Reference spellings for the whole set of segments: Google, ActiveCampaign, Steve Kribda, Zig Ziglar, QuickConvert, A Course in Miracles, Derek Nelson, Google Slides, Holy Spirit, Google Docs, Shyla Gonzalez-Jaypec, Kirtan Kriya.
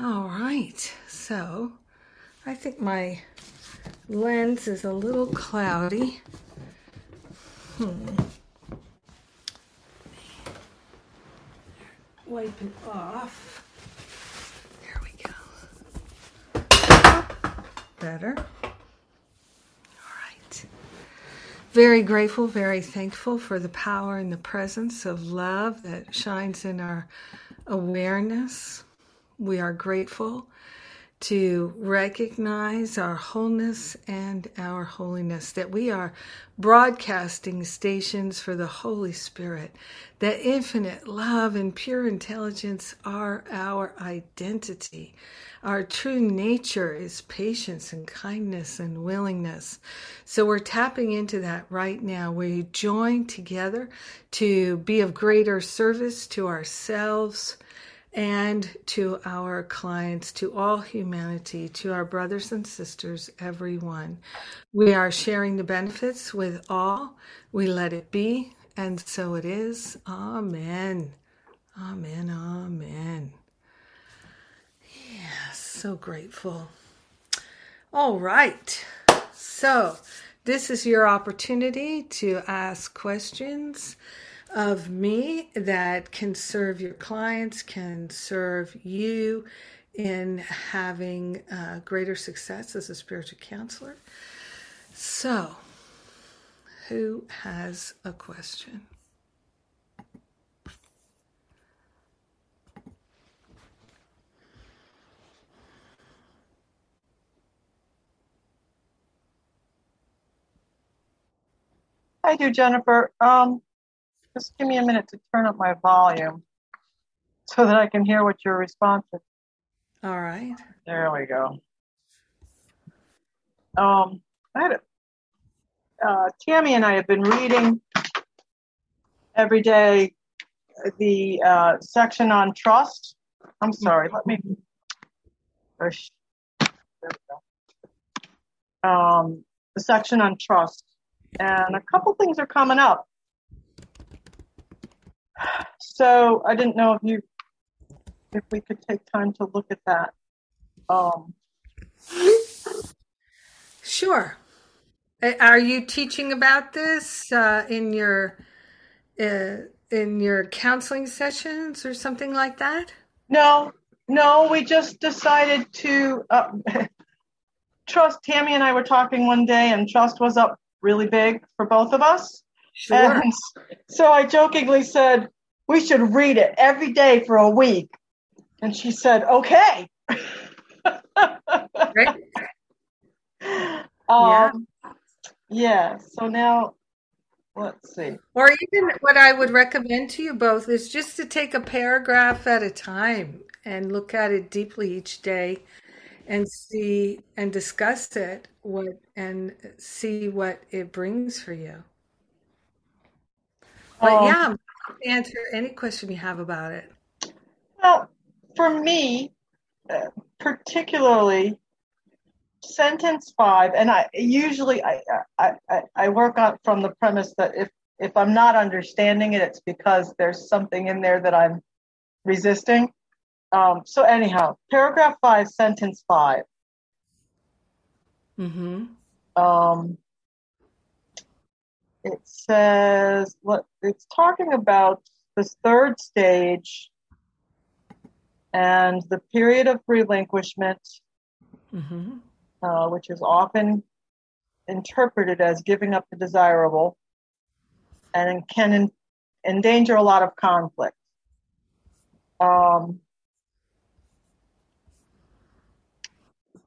All right, so I think my lens is a little cloudy. Wipe it off. There we go. Better. All right. Very grateful, very thankful for the power and the presence of love that shines in our awareness. We are grateful to recognize our wholeness and our holiness, that we are broadcasting stations for the Holy Spirit, that infinite love and pure intelligence are our identity. Our true nature is patience and kindness and willingness. So we're tapping into that right now. We join together to be of greater service to ourselves and to our clients, to all humanity, to our brothers and sisters, everyone. We are sharing the benefits with all. We let it be, and so it is. Amen. Amen, amen. Yes, so grateful. All right, so this is your opportunity to ask questions of me that can serve your clients, can serve you in having greater success as a spiritual counselor. So, who has a question? Hi, dear Jennifer. Just give me a minute to turn up my volume so that I can hear what your response is. All right. There we go. I had Tammy and I have been reading every day the section on trust. I'm sorry. Let me. There we go. The section on trust. And a couple things are coming up. So I didn't know if we could take time to look at that. Sure. Are you teaching about this in your counseling sessions or something like that? No. We just decided to trust. Tammy and I were talking one day, and trust was up really big for both of us. Sure. And so I jokingly said, we should read it every day for a week. And she said, okay. Right. Yeah. So now let's see. Or even what I would recommend to you both is just to take a paragraph at a time and look at it deeply each day and see and discuss it and see what it brings for you. But yeah, answer any question you have about it. Well, for me, particularly sentence 5, and I usually work on from the premise that if I'm not understanding it, it's because there's something in there that I'm resisting. So anyhow, paragraph 5, sentence 5. Mm-hmm. It says, it's talking about this third stage and the period of relinquishment, mm-hmm. Which is often interpreted as giving up the desirable and can endanger a lot of conflict.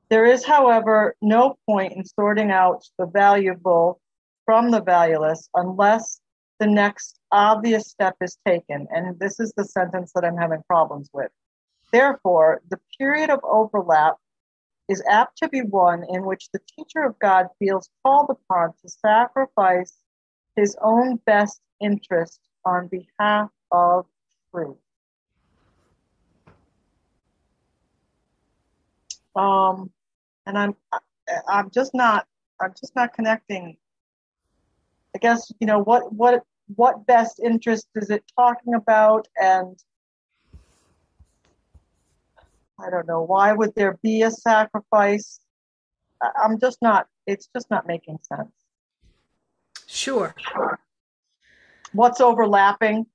There is, however, no point in sorting out the valuable from the valueless unless the next obvious step is taken. And this is the sentence that I'm having problems with. Therefore, the period of overlap is apt to be one in which the teacher of God feels called upon to sacrifice his own best interest on behalf of truth. And I'm just not connecting. I guess, you know, what best interest is it talking about? And I don't know, why would there be a sacrifice? I'm just not, it's just not making sense. Sure. What's overlapping?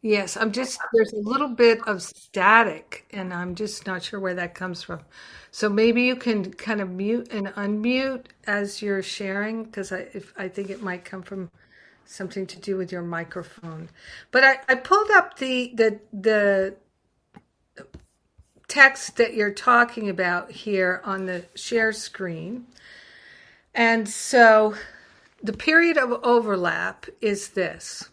Yes, I'm just, there's a little bit of static, and I'm just not sure where that comes from. So maybe you can kind of mute and unmute as you're sharing, because I think it might come from something to do with your microphone. But I pulled up the text that you're talking about here on the share screen. And so the period of overlap is this.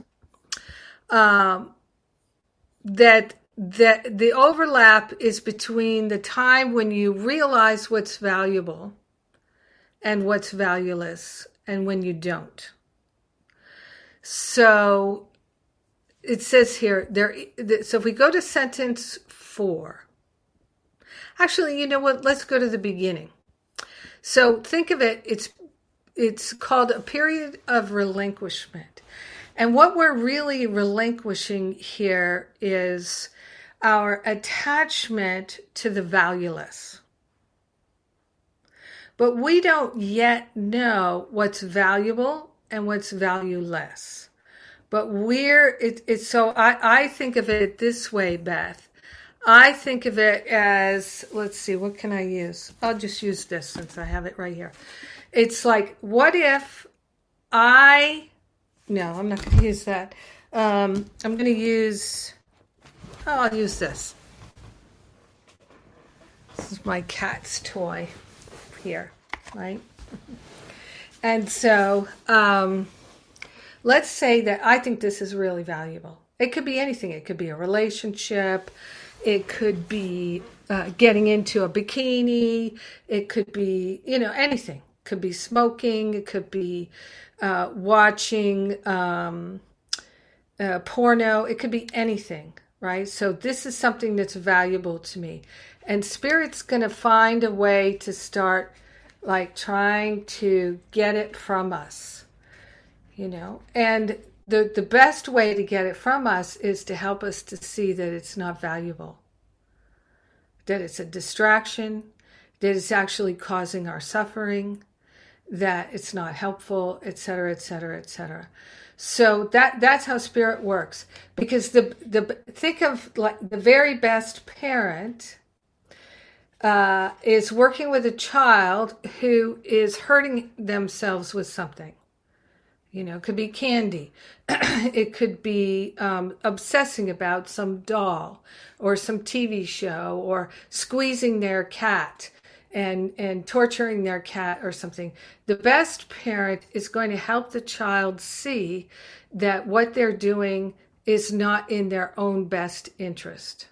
That the overlap is between the time when you realize what's valuable and what's valueless, and when you don't. So it says here, so if we go to sentence 4, actually, you know what, let's go to the beginning. So think of it, it's called a period of relinquishment. And what we're really relinquishing here is our attachment to the valueless. But we don't yet know what's valuable and what's valueless. But I think of it this way, Beth. I think of it as, let's see, what can I use? I'll just use this since I have it right here. It's like, what if No, I'm not going to use that. I'm going to use... Oh, I'll use this. This is my cat's toy here, right? And so let's say that I think this is really valuable. It could be anything. It could be a relationship. It could be getting into a bikini. It could be, anything. It could be smoking. It could be... watching porno, it could be anything, right? So this is something that's valuable to me. And Spirit's going to find a way to start like trying to get it from us, And the best way to get it from us is to help us to see that it's not valuable, that it's a distraction, that it's actually causing our suffering, that it's not helpful, et cetera, et cetera, et cetera. So that's how Spirit works. Because think of like the very best parent is working with a child who is hurting themselves with something. It could be candy. It could be obsessing about some doll or some TV show or squeezing their cat. And torturing their cat or something. The best parent is going to help the child see that what they're doing is not in their own best interest,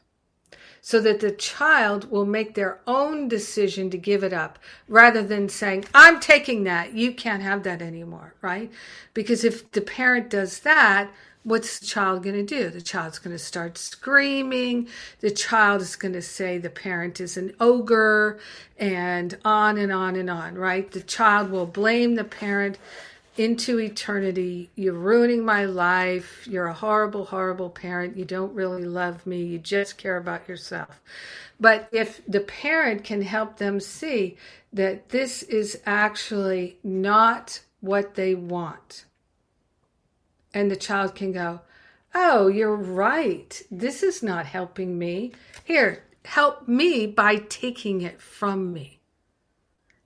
so that the child will make their own decision to give it up, rather than saying, I'm taking that, you can't have that anymore, right? Because if the parent does that, what's the child going to do? The child's going to start screaming. The child is going to say the parent is an ogre, and on and on and on, right? The child will blame the parent into eternity. You're ruining my life. You're a horrible, horrible parent. You don't really love me. You just care about yourself. But if the parent can help them see that this is actually not what they want, and the child can go, oh, you're right. This is not helping me. Here, help me by taking it from me.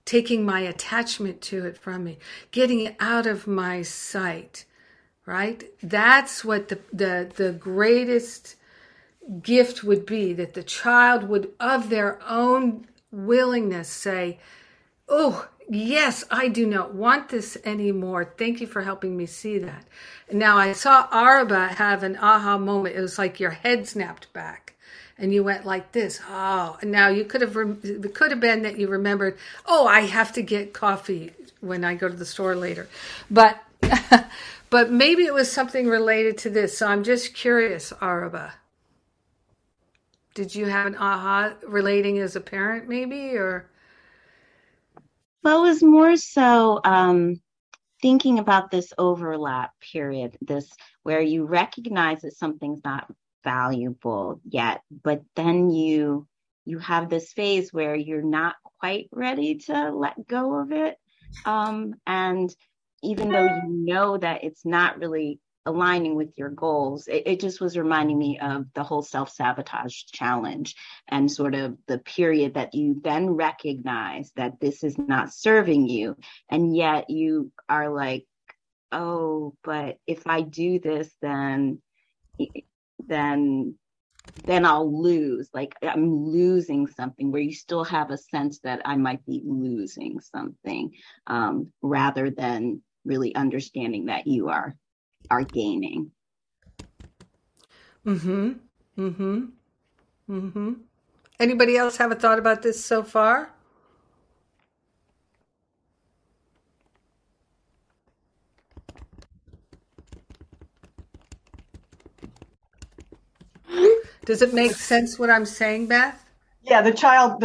Taking my attachment to it from me. Getting it out of my sight, right? That's what the greatest gift would be, that the child would, of their own willingness, say, oh, yes, I do not want this anymore. Thank you for helping me see that. Now, I saw Araba have an aha moment. It was like your head snapped back and you went like this. Oh, now you could have, it could have been that you remembered, oh, I have to get coffee when I go to the store later. But maybe it was something related to this. So I'm just curious, Araba. Did you have an aha relating as a parent maybe, or? Well, it was more so thinking about this overlap period, this where you recognize that something's not valuable yet, but then you have this phase where you're not quite ready to let go of it. And even though you know that it's not really aligning with your goals, it just was reminding me of the whole self-sabotage challenge and sort of the period that you then recognize that this is not serving you. And yet you are like, oh, but if I do this, then I'll lose. Like, I'm losing something, where you still have a sense that I might be losing something, rather than really understanding that you are gaining. Mm-hmm. Mm-hmm. Mm-hmm. Anybody else have a thought about this so far? Does it make sense what I'm saying, Beth? Yeah, the child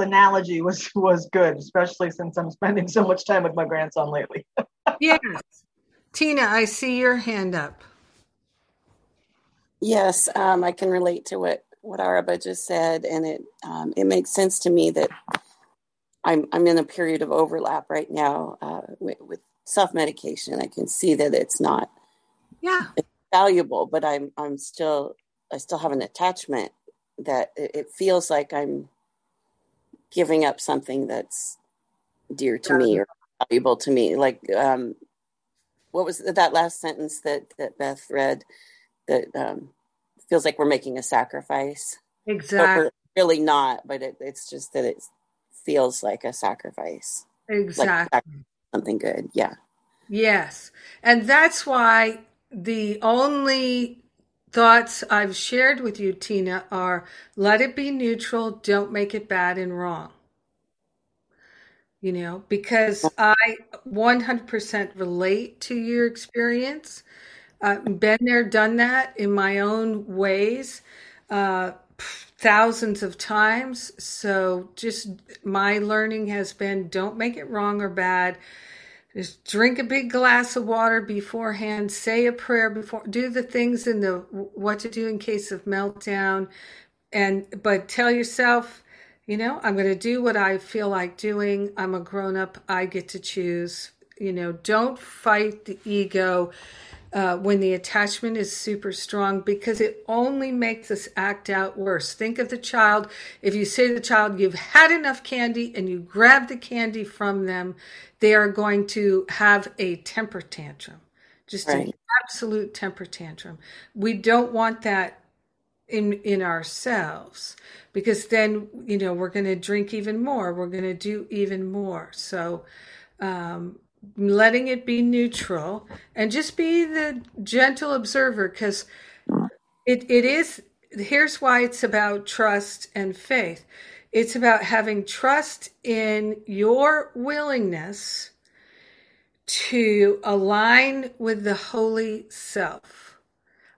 analogy was good, especially since I'm spending so much time with my grandson lately. Yes. Tina, I see your hand up. Yes, I can relate to what Araba just said, and it makes sense to me that I'm in a period of overlap right now with self-medication. I can see that it's not it's valuable, but I still have an attachment that it feels like I'm giving up something that's dear to me or valuable to me. Like, what was that last sentence that Beth read that feels like we're making a sacrifice? Exactly. But we're really not, but it's just that it feels like a sacrifice. Exactly. Like something good. Yeah. Yes. And that's why the only thoughts I've shared with you, Tina, are let it be neutral, don't make it bad and wrong. You know, because I 100% relate to your experience. Been there, done that in my own ways, thousands of times. So just my learning has been don't make it wrong or bad. Just drink a big glass of water beforehand, say a prayer before, do the things in the what to do in case of meltdown. But tell yourself, you know, I'm going to do what I feel like doing. I'm a grown up. I get to choose. You know, don't fight the ego when the attachment is super strong, because it only makes us act out worse. Think of the child. If you say to the child, you've had enough candy, and you grab the candy from them, they are going to have a temper tantrum, an absolute temper tantrum. We don't want that in ourselves, because then, you know, we're going to drink even more. We're going to do even more. So, letting it be neutral and just be the gentle observer, because it is, here's why it's about trust and faith. It's about having trust in your willingness to align with the holy self.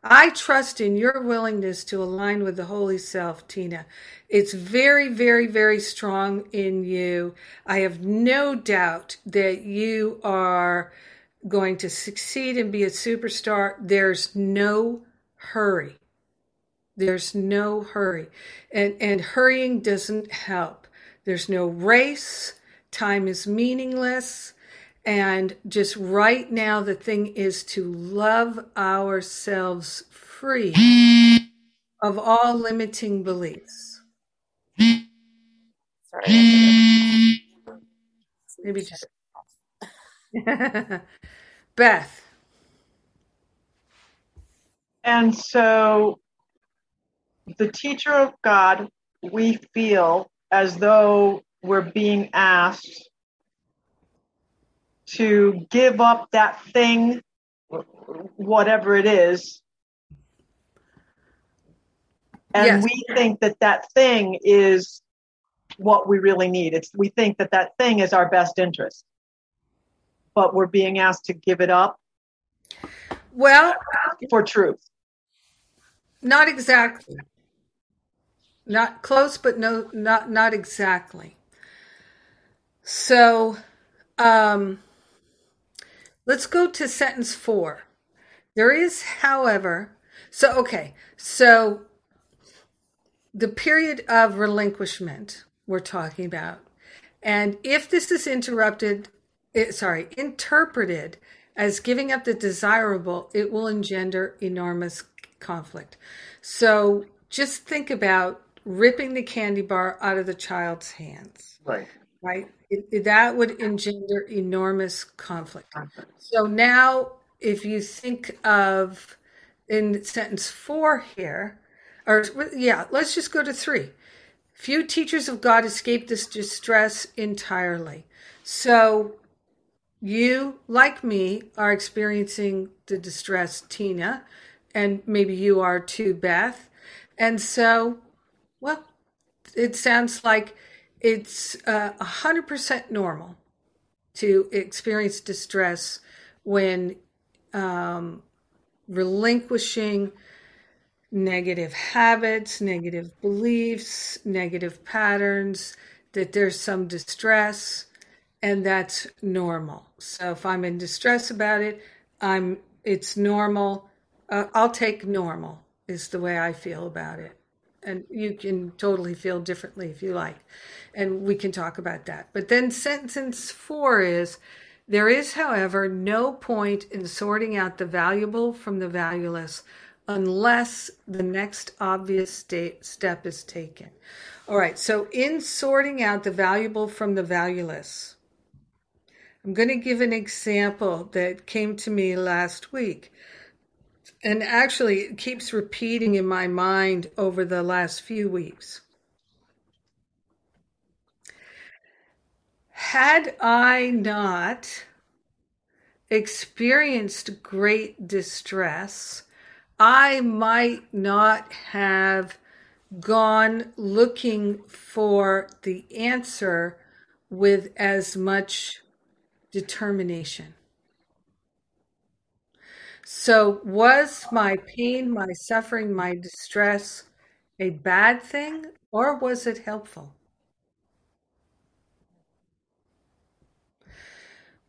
I trust in your willingness to align with the holy self, Tina. It's very, very, very strong in you. I have no doubt that you are going to succeed and be a superstar. There's no hurry. There's no hurry. And hurrying doesn't help. There's no race. Time is meaningless. And just right now, the thing is to love ourselves free of all limiting beliefs. Sorry. Maybe just Beth. And so, the teacher of God, we feel as though we're being asked to give up that thing, whatever it is. And we think that that thing is what we really need. We think that that thing is our best interest. But we're being asked to give it up. Well, for truth. Not exactly. Not close, but no, not exactly. So, Let's go to sentence 4. There is, however, so the period of relinquishment we're talking about. And if this is interpreted as giving up the desirable, it will engender enormous conflict. So just think about ripping the candy bar out of the child's hands. Right? That would engender enormous conflict. So now if you think of in sentence 4 here, let's just go to 3. Few teachers of God escape this distress entirely. So you, like me, are experiencing the distress, Tina, and maybe you are too, Beth. And so, it sounds like it's 100% normal to experience distress when relinquishing negative habits, negative beliefs, negative patterns, that there's some distress, and that's normal. So if I'm in distress about it, it's normal. I'll take normal is the way I feel about it. And you can totally feel differently if you like. And we can talk about that. But then sentence 4 is, there is, however, no point in sorting out the valuable from the valueless unless the next obvious step is taken. All right, so in sorting out the valuable from the valueless, I'm going to give an example that came to me last week. And actually, it keeps repeating in my mind over the last few weeks. Had I not experienced great distress, I might not have gone looking for the answer with as much determination. So was my pain, my suffering, my distress a bad thing, or was it helpful?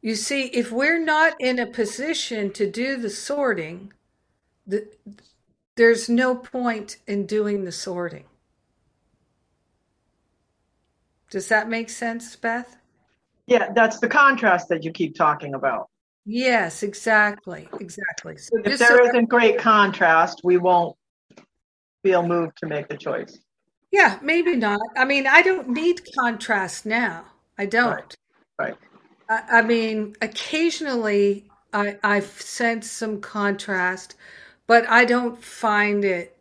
You see, if we're not in a position to do the sorting, there's no point in doing the sorting. Does that make sense, Beth? Yeah, that's the contrast that you keep talking about. Yes, exactly. So if there isn't great contrast, we won't feel moved to make the choice. Yeah, maybe not. I mean, I don't need contrast now. I don't. Right. I mean, occasionally I've sensed some contrast, but I don't find it.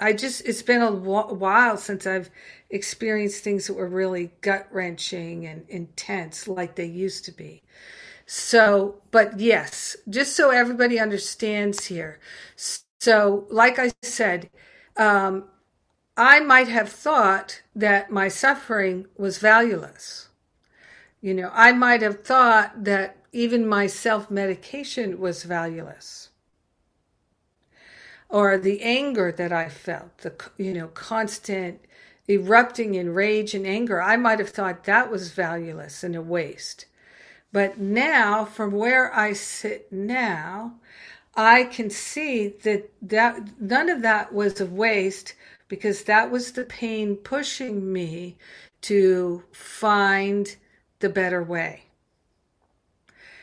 It's been a while since I've experienced things that were really gut-wrenching and intense like they used to be. So, but yes, just so everybody understands here. So, like I said, I might have thought that my suffering was valueless. You know, I might have thought that even my self-medication was valueless. Or the anger that I felt, constant erupting in rage and anger, I might have thought that was valueless and a waste. But now, from where I sit now, I can see that none of that was a waste, because that was the pain pushing me to find the better way.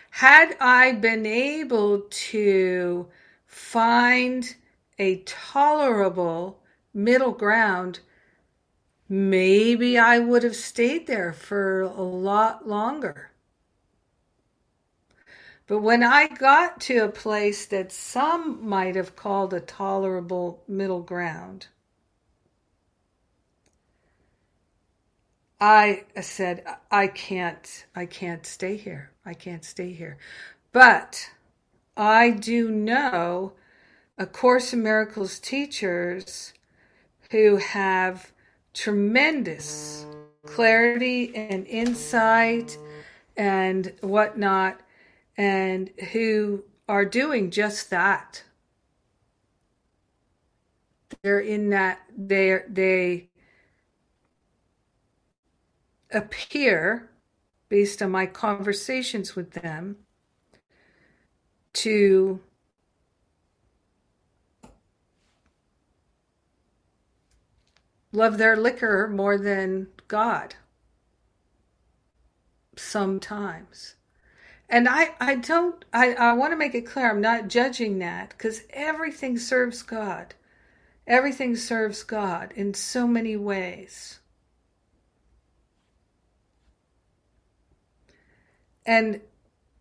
Had I been able to find a tolerable middle ground, maybe I would have stayed there for a lot longer. But when I got to a place that some might have called a tolerable middle ground, I said, I can't stay here. I can't stay here. But I do know A Course in Miracles teachers who have tremendous clarity and insight and whatnot, and who are doing just that. They're in that, they appear, based on my conversations with them, to love their liquor more than God sometimes. And I want to make it clear, I'm not judging that, because everything serves God. Everything serves God in so many ways. And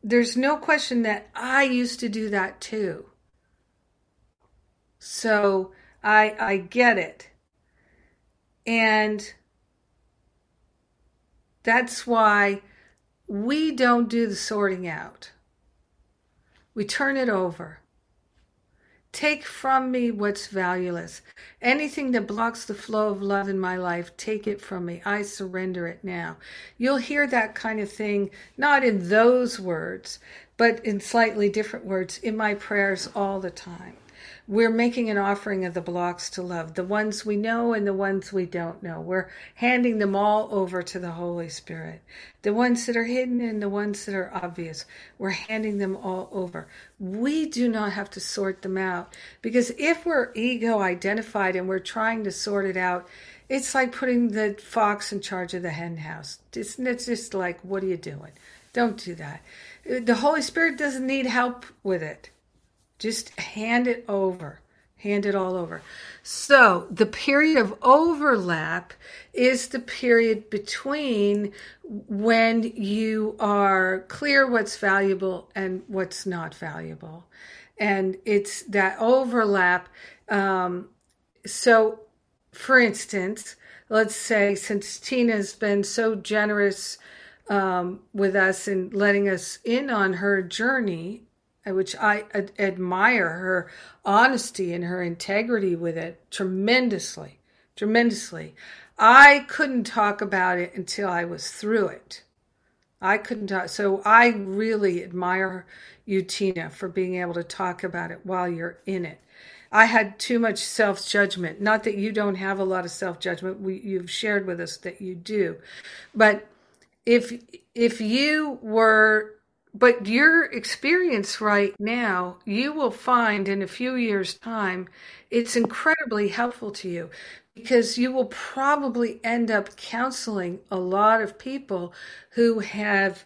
there's no question that I used to do that too. So I get it. And that's why we don't do the sorting out. We turn it over. Take from me what's valueless. Anything that blocks the flow of love in my life, take it from me. I surrender it now. You'll hear that kind of thing, not in those words, but in slightly different words, in my prayers all the time. We're making an offering of the blocks to love, the ones we know and the ones we don't know. We're handing them all over to the Holy Spirit. The ones that are hidden and the ones that are obvious, we're handing them all over. We do not have to sort them out, because if we're ego identified and we're trying to sort it out, it's like putting the fox in charge of the hen house. It's just like, what are you doing? Don't do that. The Holy Spirit doesn't need help with it. Just hand it over, hand it all over. So the period of overlap is the period between when you are clear what's valuable and what's not valuable. And it's that overlap. So for instance, let's say since Tina's been so generous with us and letting us in on her journey, which I admire her honesty and her integrity with it tremendously, tremendously. I couldn't talk about it until I was through it. I couldn't talk. So I really admire you, Tina, for being able to talk about it while you're in it. I had too much self-judgment. Not that you don't have a lot of self-judgment. You've shared with us that you do. But if you were... But your experience right now, you will find in a few years' time, it's incredibly helpful to you, because you will probably end up counseling a lot of people who have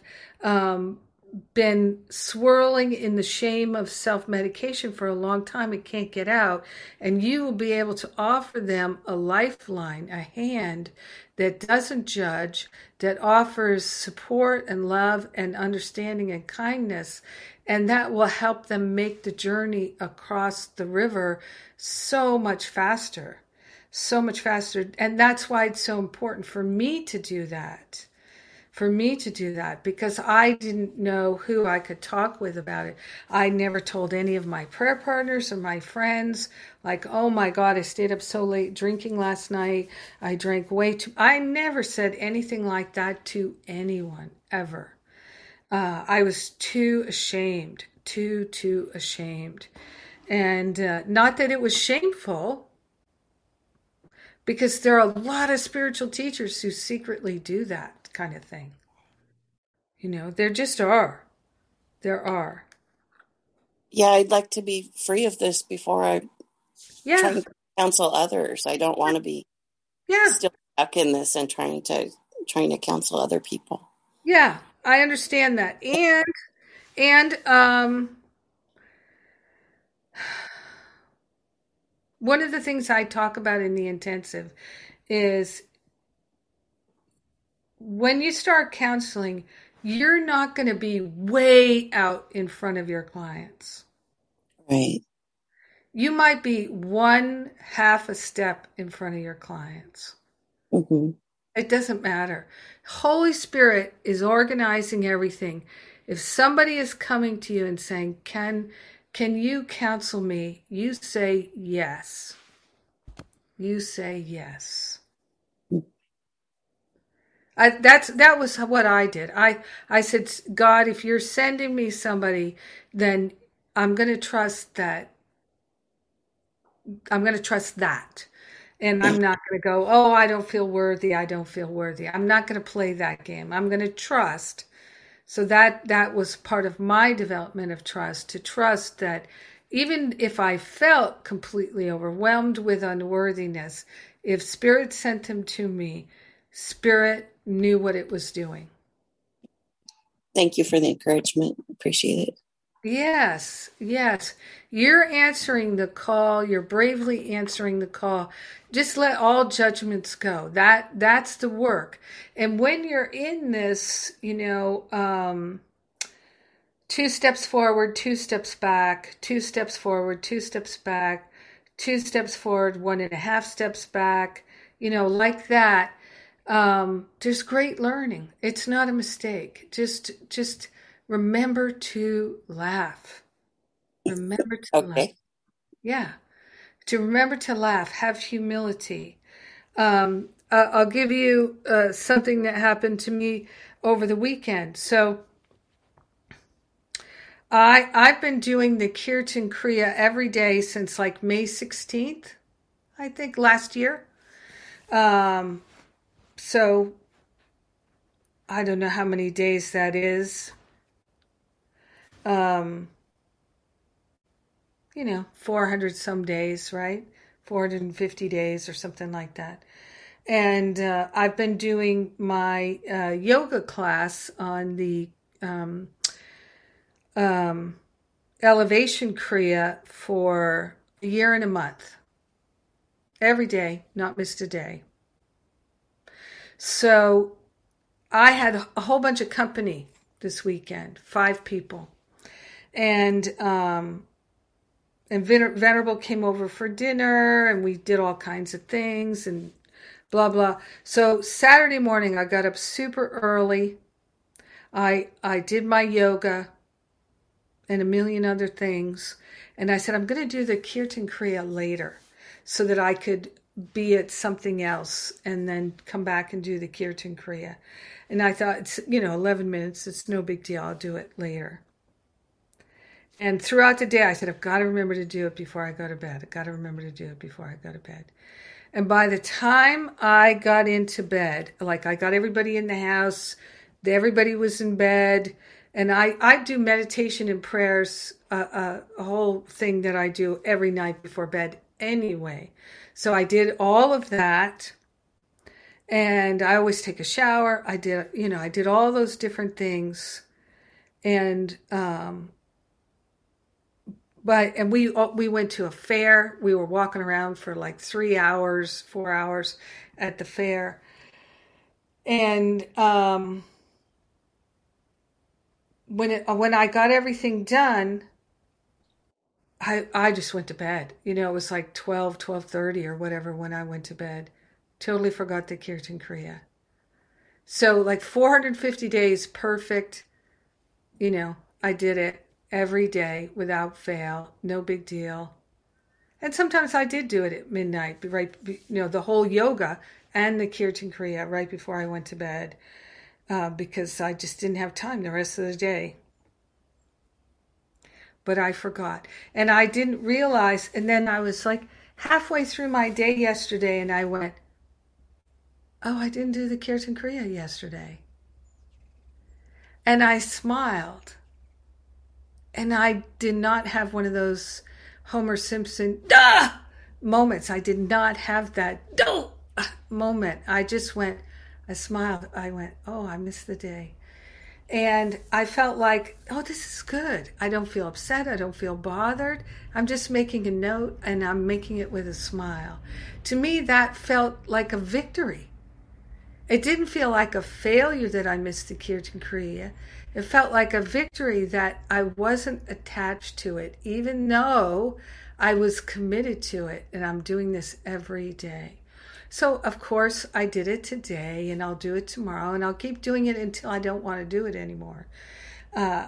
been swirling in the shame of self-medication for a long time and can't get out, and you will be able to offer them a lifeline, a hand that doesn't judge, that offers support and love and understanding and kindness, and that will help them make the journey across the river so much faster, so much faster. And that's why it's so important for me to do that. For me to do that, because I didn't know who I could talk with about it. I never told any of my prayer partners or my friends, like, oh my God, I stayed up so late drinking last night. I drank way too... I never said anything like that to anyone, ever. I was too ashamed, too ashamed. And not that it was shameful, because there are a lot of spiritual teachers who secretly do that kind of thing. You know, there just are. There are. Yeah, I'd like to be free of this before I try to counsel others. I don't want to be still stuck in this and trying to counsel other people. Yeah, I understand that. And one of the things I talk about in the intensive is, when you start counseling, you're not going to be way out in front of your clients. Right. You might be 1/2 a step in front of your clients. Mm-hmm. It doesn't matter. Holy Spirit is organizing everything. If somebody is coming to you and saying, can you counsel me? You say yes. You say yes. That was what I did. I said, God, if you're sending me somebody, then I'm going to trust that. I'm going to trust that. And I'm not going to go, oh, I don't feel worthy. I'm not going to play that game. I'm going to trust So that was part of my development of trust, to trust that even if I felt completely overwhelmed with unworthiness, if Spirit sent him to me, Spirit knew what it was doing. Thank you for the encouragement. Appreciate it. Yes, yes. You're answering the call. You're bravely answering the call. Just let all judgments go. That's the work. And when you're in this, two steps forward, two steps back, two steps forward, two steps back, two steps forward, 1.5 steps back, like that, there's great learning. It's not a mistake. Just remember to laugh. Remember to laugh. Yeah. To remember to laugh. Have humility. I'll give you something that happened to me over the weekend. So I've been doing the Kirtan Kriya every day since like May 16th, I think, last year. So I don't know how many days that is. 400 some days, right? 450 days or something like that. And I've been doing my yoga class on the elevation Kriya for a year and a month. Every day, not missed a day. So I had a whole bunch of company this weekend, 5 people. And Venerable came over for dinner, and we did all kinds of things and blah, blah. So Saturday morning, I got up super early. I did my yoga and a million other things. And I said, I'm going to do the Kirtan Kriya later so that I could be at something else and then come back and do the Kirtan Kriya. And I thought, it's 11 minutes. It's no big deal. I'll do it later. And throughout the day, I said, I've got to remember to do it before I go to bed. I've got to remember to do it before I go to bed. And by the time I got into bed, like I got everybody in the house, everybody was in bed. And I do meditation and prayers, a whole thing that I do every night before bed anyway. So I did all of that. And I always take a shower. I did all those different things. And, But we went to a fair. We were walking around for like 3 hours, 4 hours at the fair. And when I got everything done, I just went to bed. It was like 12, 12:30 or whatever when I went to bed. Totally forgot the Kirtan Kriya. So like 450 days, perfect. I did it. Every day without fail, no big deal. And sometimes I did do it at midnight, the whole yoga and the Kirtan Kriya right before I went to bed, because I just didn't have time the rest of the day. But I forgot. And I didn't realize, and then I was like halfway through my day yesterday, and I went, oh, I didn't do the Kirtan Kriya yesterday. And I smiled. And I did not have one of those Homer Simpson moments. I did not have that moment. I smiled. I went, oh, I missed the day. And I felt like, oh, this is good. I don't feel upset. I don't feel bothered. I'm just making a note, and I'm making it with a smile. To me, that felt like a victory. It didn't feel like a failure that I missed the Kirtan Kriya. It felt like a victory that I wasn't attached to it, even though I was committed to it, and I'm doing this every day. So, of course, I did it today, and I'll do it tomorrow, and I'll keep doing it until I don't want to do it anymore,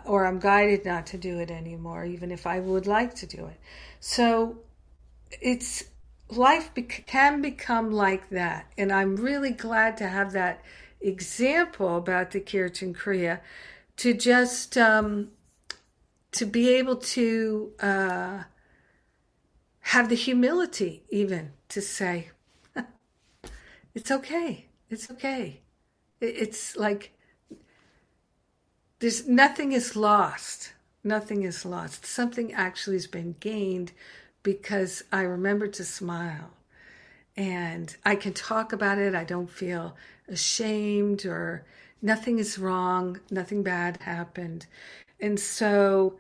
or I'm guided not to do it anymore, even if I would like to do it. So, life can become like that, and I'm really glad to have that example about the Kirtan Kriya, to just to be able to have the humility even to say, it's okay. It's like There's nothing is lost. Nothing is lost. Something actually has been gained because I remember to smile. And I can talk about it. I don't feel ashamed or nothing is wrong. Nothing bad happened. And so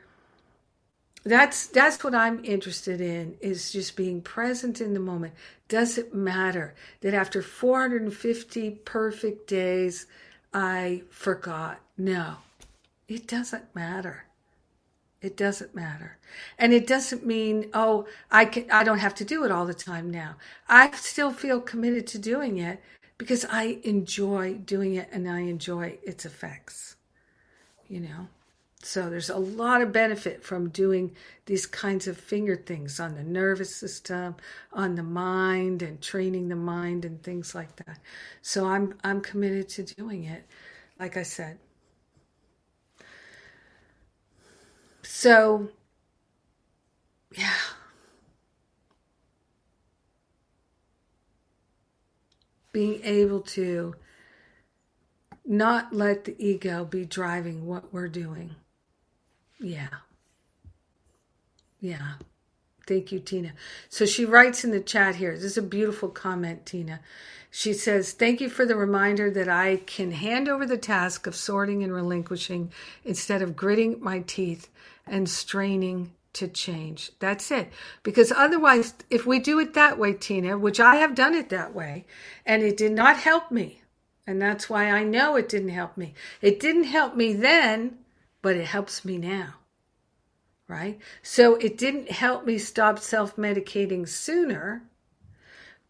that's what I'm interested in, is just being present in the moment. Does it matter that after 450 perfect days, I forgot? No, it doesn't matter. It doesn't matter. And it doesn't mean, oh, I don't have to do it all the time now. I still feel committed to doing it because I enjoy doing it and I enjoy its effects, you know. So there's a lot of benefit from doing these kinds of finger things on the nervous system, on the mind, and training the mind and things like that. So I'm committed to doing it, like I said. So, yeah. Being able to not let the ego be driving what we're doing. Yeah. Yeah. Thank you, Tina. So she writes in the chat here. This is a beautiful comment, Tina. She says, thank you for the reminder that I can hand over the task of sorting and relinquishing instead of gritting my teeth and straining to change. That's it. Because otherwise, if we do it that way, Tina, which I have done it that way, and it did not help me. And that's why I know it didn't help me. It didn't help me then, but it helps me now, right? So it didn't help me stop self-medicating sooner,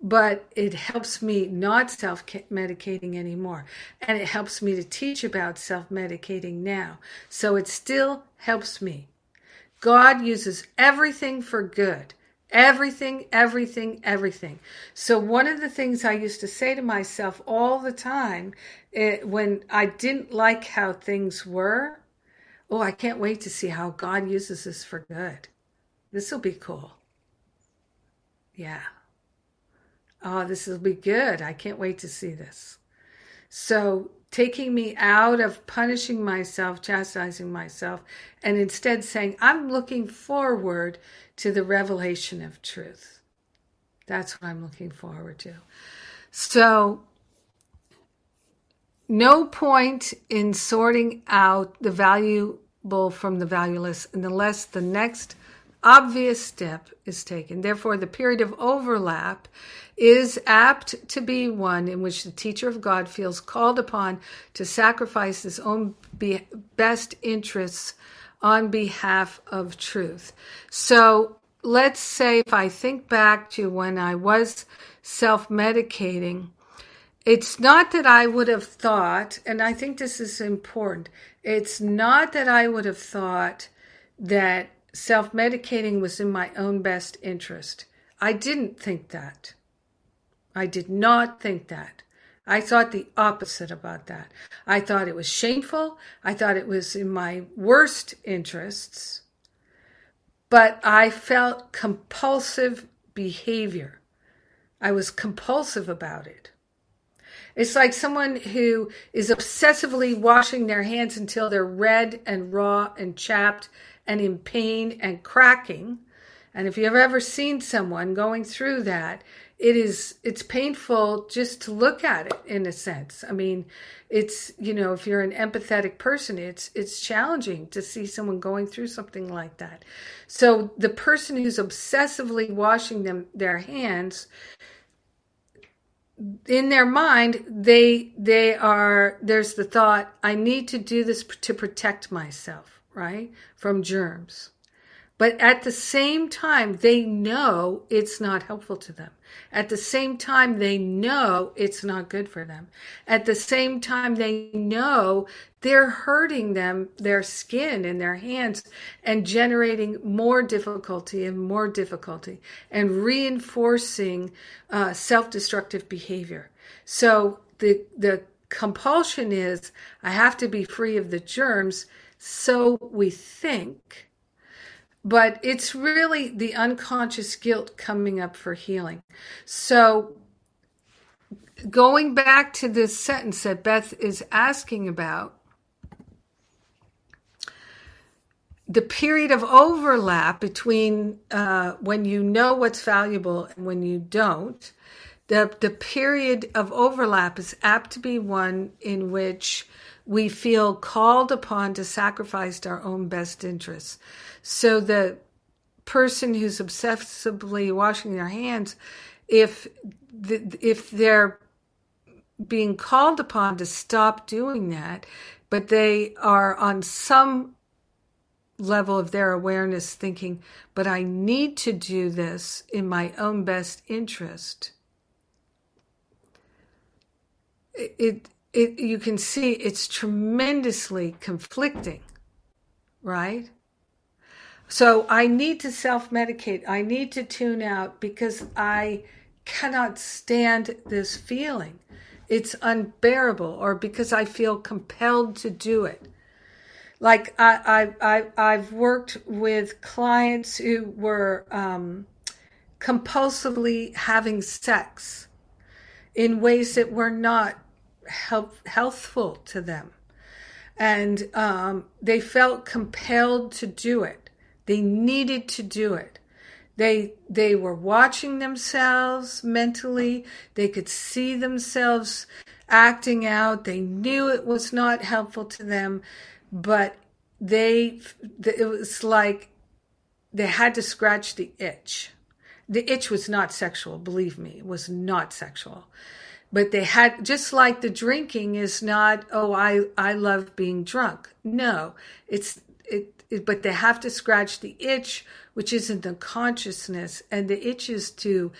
but it helps me not self-medicating anymore. And it helps me to teach about self-medicating now. So it still helps me. God uses everything for good. Everything, everything, everything. So one of the things I used to say to myself all the time when I didn't like how things were, oh, I can't wait to see how God uses this for good. This will be cool. Yeah. Oh, this will be good. I can't wait to see this. So taking me out of punishing myself, chastising myself, and instead saying, I'm looking forward to the revelation of truth. That's what I'm looking forward to. So no point in sorting out the valuable from the valueless unless the next obvious step is taken. Therefore, the period of overlap is apt to be one in which the teacher of God feels called upon to sacrifice his own best interests on behalf of truth. So let's say if I think back to when I was self-medicating, it's not that I would have thought, and I think this is important, it's not that I would have thought that self-medicating was in my own best interest. I didn't think that. I did not think that. I thought the opposite about that. I thought it was shameful. I thought it was in my worst interests. But I felt compulsive behavior. I was compulsive about it. It's like someone who is obsessively washing their hands until they're red and raw and chapped and in pain and cracking. And if you've ever seen someone going through that, it's painful just to look at it, in a sense. I mean, it's, you know, if you're an empathetic person, it's challenging to see someone going through something like that. So the person who's obsessively washing their hands, in their mind, there's the thought, I need to do this to protect myself, right, from germs. But at the same time, they know it's not helpful to them. At the same time, they know it's not good for them. At the same time, they know they're hurting them, their skin and their hands, and generating more difficulty and reinforcing self-destructive behavior. So the compulsion is, I have to be free of the germs. So we think, but it's really the unconscious guilt coming up for healing. So going back to this sentence that Beth is asking about, the period of overlap between when you know what's valuable and when you don't, the period of overlap is apt to be one in which we feel called upon to sacrifice our own best interests. So the person who's obsessively washing their hands, if they're being called upon to stop doing that, but they are on some level of their awareness thinking, but I need to do this in my own best interest, it you can see it's tremendously conflicting, right? So I need to self-medicate. I need to tune out because I cannot stand this feeling. It's unbearable, or because I feel compelled to do it. Like I've worked with clients who were compulsively having sex in ways that were not healthful to them. And they felt compelled to do it. They needed to do it. They were watching themselves mentally. They could see themselves acting out. They knew it was not helpful to them, but it was like they had to scratch the itch. The itch was not sexual, believe me, it was not sexual. But they had, just like the drinking is not, oh, I love being drunk. No, but they have to scratch the itch, which is in the consciousness. And the itch is to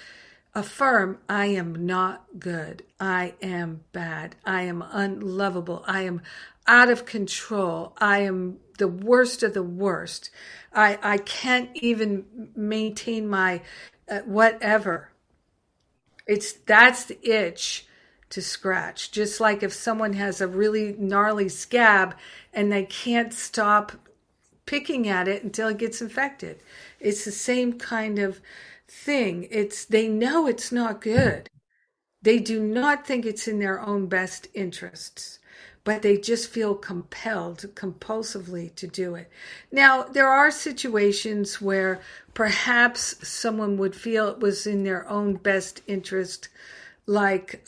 affirm, I am not good. I am bad. I am unlovable. I am out of control. I am the worst of the worst. I can't even maintain my whatever. That's the itch to scratch. Just like if someone has a really gnarly scab and they can't stop picking at it until it gets infected. It's the same kind of thing. They know it's not good. They do not think it's in their own best interests, but they just feel compelled compulsively to do it. Now, there are situations where perhaps someone would feel it was in their own best interest, like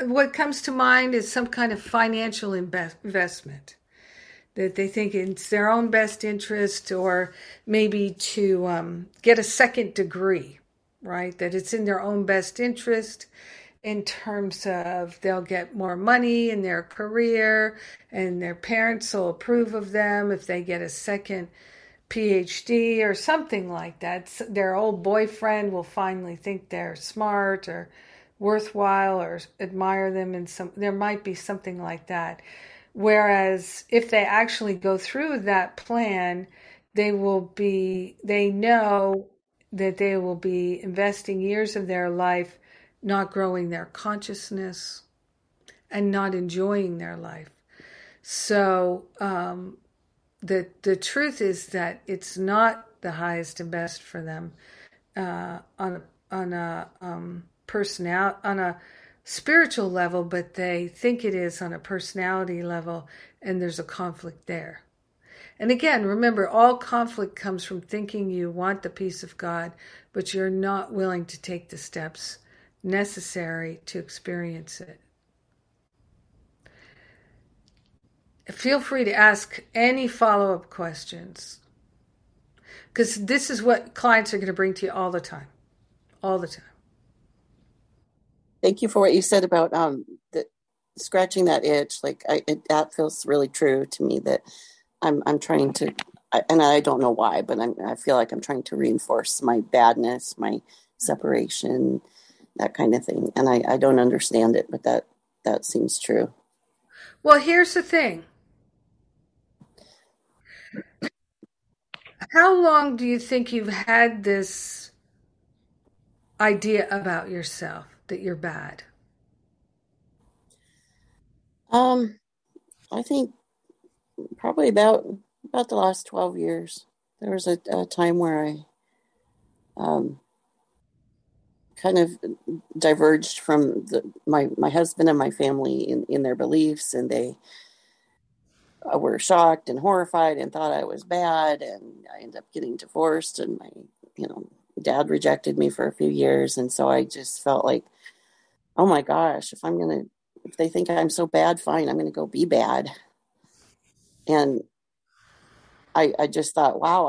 what comes to mind is some kind of financial investment that they think it's their own best interest, or maybe to get a second degree, right? That it's in their own best interest in terms of they'll get more money in their career and their parents will approve of them if they get a second PhD or something like that. Their old boyfriend will finally think they're smart or worthwhile or admire them, and there might be something like that. Whereas if they actually go through that plan, they know that they will be investing years of their life not growing their consciousness and not enjoying their life. So the truth is that it's not the highest and best for them on a spiritual level, but they think it is on a personality level, and there's a conflict there. And again, remember, all conflict comes from thinking you want the peace of God, but you're not willing to take the steps necessary to experience it. Feel free to ask any follow-up questions, because this is what clients are going to bring to you all the time, all the time. Thank you for what you said about scratching that itch. Like that feels really true to me. That I'm trying to, and I don't know why, but I feel like I'm trying to reinforce my badness, my separation, that kind of thing. And I don't understand it, but that seems true. Well, here's the thing. How long do you think you've had this idea about yourself? That you're bad? I think probably about the last 12 years. There was a time where I kind of diverged from my husband and my family in their beliefs, and they were shocked and horrified and thought I was bad, and I ended up getting divorced, and my dad rejected me for a few years, and so I just felt like, oh my gosh, if they think I'm so bad, fine, I'm gonna go be bad. And I just thought, wow,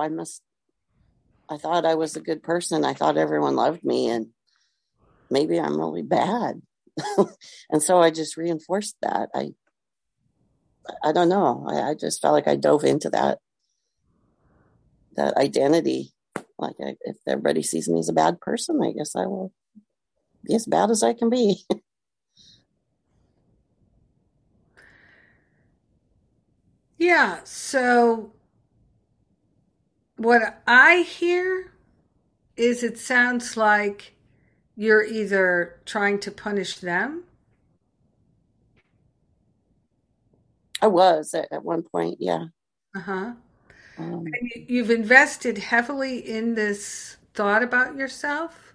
I thought I was a good person. I thought everyone loved me, and maybe I'm really bad. And so I just reinforced that. I don't know. I just felt like I dove into that identity. Like if everybody sees me as a bad person, I guess I will be as bad as I can be. Yeah. So what I hear is it sounds like you're either trying to punish them. I was at one point. Yeah. Uh-huh. And you've invested heavily in this thought about yourself.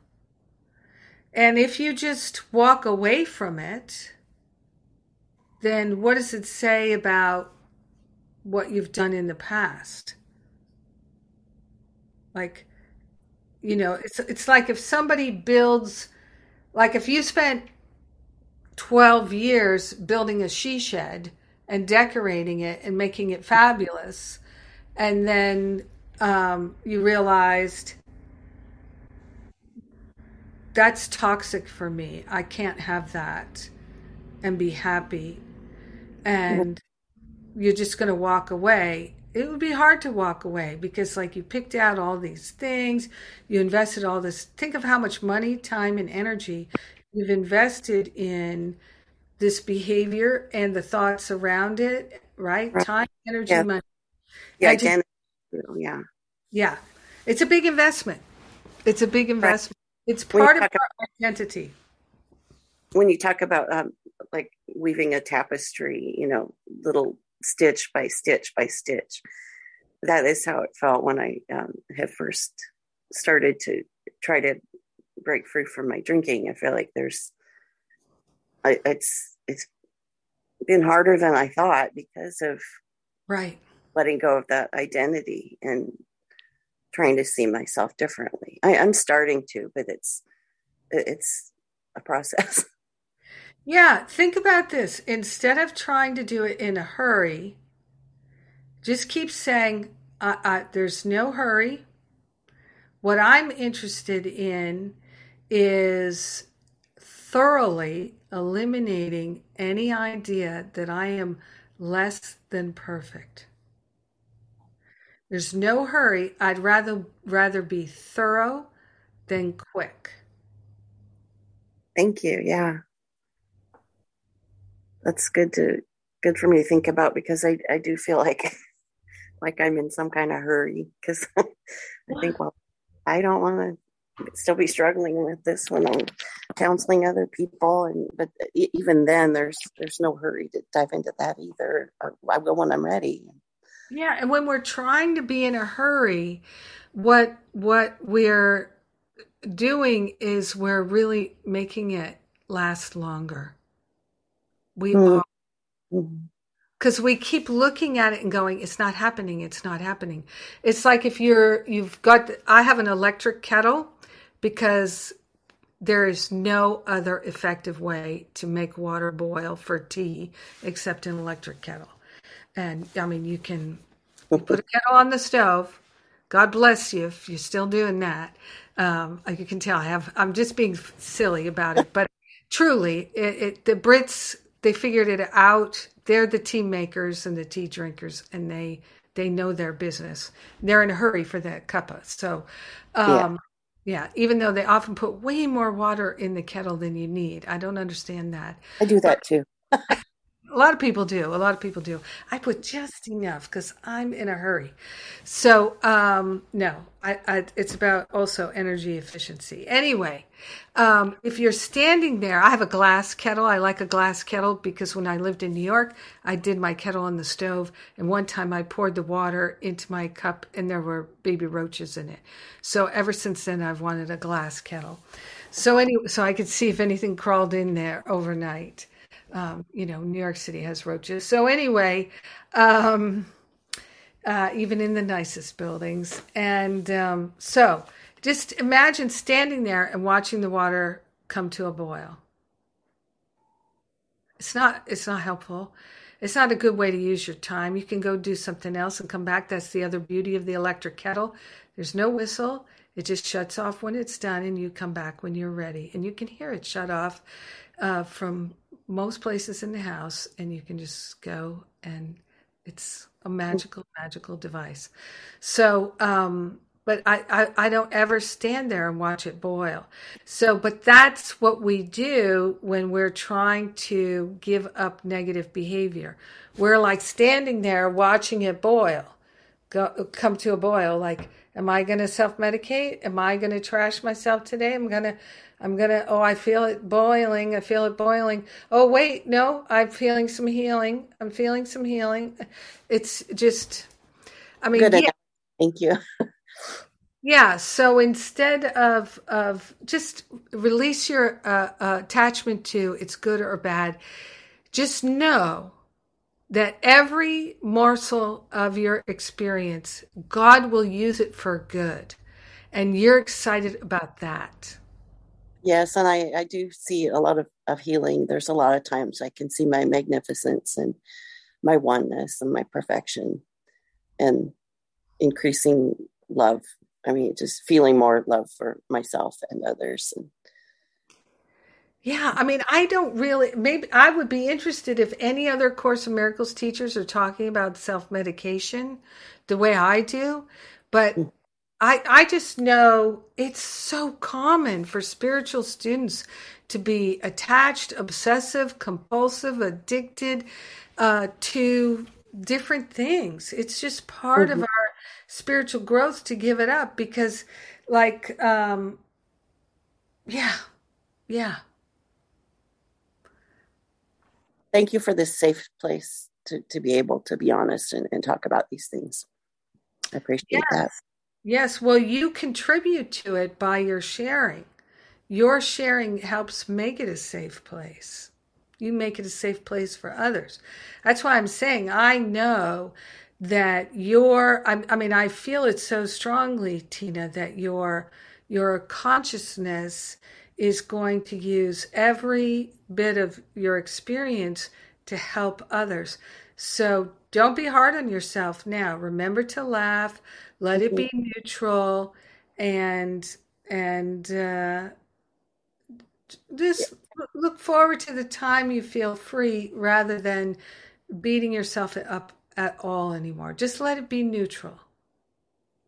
And if you just walk away from it, then what does it say about what you've done in the past? Like, it's like if somebody builds, like if you spent 12 years building a she shed and decorating it and making it fabulous, and then you realized that's toxic for me. I can't have that and be happy. And you're just going to walk away. It would be hard to walk away because, like, you picked out all these things, you invested all this. Think of how much money, time, and energy you've invested in this behavior and the thoughts around it, right? Time, energy, money. Yeah, again. Yeah. Yeah. It's a big investment. It's part of our identity. When you talk about like weaving a tapestry, little stitch by stitch by stitch, that is how it felt when I had first started to try to break free from my drinking. I feel like it's been harder than I thought because of letting go of that identity and trying to see myself differently. I'm starting to, but it's a process. Yeah. Think about this. Instead of trying to do it in a hurry, just keep saying, there's no hurry. What I'm interested in is thoroughly eliminating any idea that I am less than perfect. There's no hurry. I'd rather be thorough than quick. Thank you. Yeah. That's good for me to think about, because I do feel like I'm in some kind of hurry, because I think, well, I don't want to still be struggling with this when I'm counseling other people. But even then, there's no hurry to dive into that either. Or I will when I'm ready. Yeah. And when we're trying to be in a hurry, what we're doing is we're really making it last longer. We are, because we keep looking at it and going, it's not happening. It's not happening. It's like if I have an electric kettle because there is no other effective way to make water boil for tea except an electric kettle. And I mean, you put a kettle on the stove. God bless you if you're still doing that. You can tell I'm just being silly about it, but truly, the Brits, they figured it out. They're the tea makers and the tea drinkers, and they know their business. They're in a hurry for that cuppa. So, yeah, even though they often put way more water in the kettle than you need. I don't understand that. I do that too. A lot of people do. I put just enough because I'm in a hurry. So, no, it's about also energy efficiency. Anyway, if you're standing there, I have a glass kettle. I like a glass kettle because when I lived in New York, I did my kettle on the stove. And one time I poured the water into my cup and there were baby roaches in it. So ever since then, I've wanted a glass kettle. So anyway, so I could see if anything crawled in there overnight. You know, New York City has roaches. So anyway, even in the nicest buildings. And so just imagine standing there and watching the water come to a boil. It's not helpful. It's not a good way to use your time. You can go do something else and come back. That's the other beauty of the electric kettle. There's no whistle. It just shuts off when it's done, and you come back when you're ready. And you can hear it shut off from most places in the house, and you can just go, and it's a magical, magical device. So, but I don't ever stand there and watch it boil. So, but that's what we do when we're trying to give up negative behavior. We're like standing there watching it boil, come to a boil. Like, am I going to self-medicate? Am I going to trash myself today? I'm going to, oh, I feel it boiling. Oh, wait, no, I'm feeling some healing. It's just, I mean. Good enough. Thank you. Yeah. So instead of just release your attachment to it's good or bad, just know that every morsel of your experience, God will use it for good. And you're excited about that. Yes. And I do see a lot of healing. There's a lot of times I can see my magnificence and my oneness and my perfection and increasing love. I mean, just feeling more love for myself and others. Yeah, I mean, I don't really, maybe I would be interested if any other Course in Miracles teachers are talking about self-medication the way I do, but I just know it's so common for spiritual students to be attached, obsessive, compulsive, addicted to different things. It's just part of our spiritual growth to give it up because like, yeah. Thank you for this safe place to be able to be honest and talk about these things. I appreciate that. Yes. Well, you contribute to it by your sharing. Your sharing helps make it a safe place. You make it a safe place for others. That's why I'm saying I know that I feel it so strongly, Tina, that your consciousness is going to use every bit of your experience to help others. So don't be hard on yourself now. Remember to laugh, let it be neutral, and just look forward to the time you feel free rather than beating yourself up at all anymore. Just let it be neutral.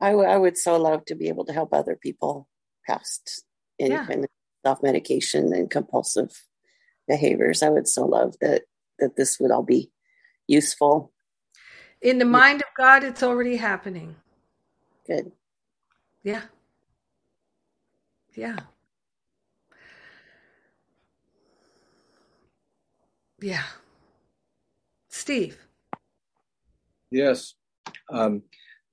I would so love to be able to help other people past any kind of self-medication and compulsive behaviors. I would so love that this would all be useful. In the mind of God, it's already happening. Good. Yeah. Yeah. Yeah. Steve. Yes.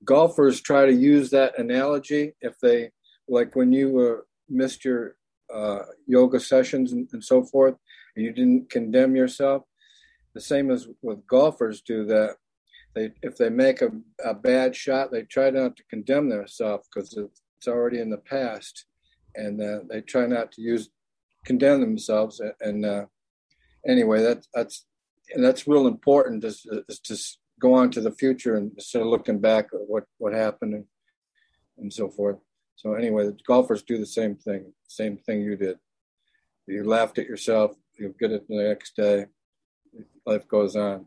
Golfers try to use that analogy if they, like when you missed your yoga sessions and so forth, and you didn't condemn yourself. The same as with golfers do that. If they make a bad shot, they try not to condemn themselves because it's already in the past, and they try not to condemn themselves. And anyway, that's real important is to go on to the future and instead of looking back at what happened and so forth. So anyway, the golfers do the same thing you did. You laughed at yourself, you get it the next day, life goes on.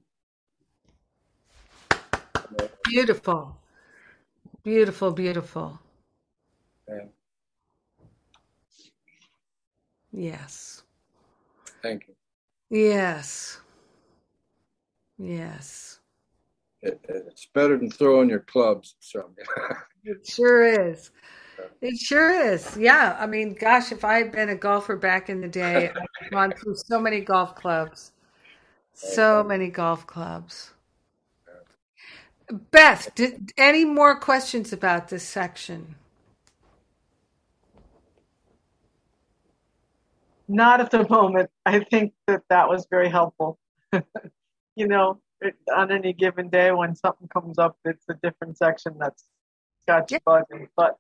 Beautiful. Beautiful, beautiful. Yeah. Yes. Thank you. Yes. Yes. It's better than throwing your clubs. So. It sure is. It sure is. Yeah. I mean, gosh, if I had been a golfer back in the day, I'd have gone through so many golf clubs. So many golf clubs. Beth, any more questions about this section? Not at the moment. I think that was very helpful. On any given day when something comes up, it's a different section that's got you buzzing, but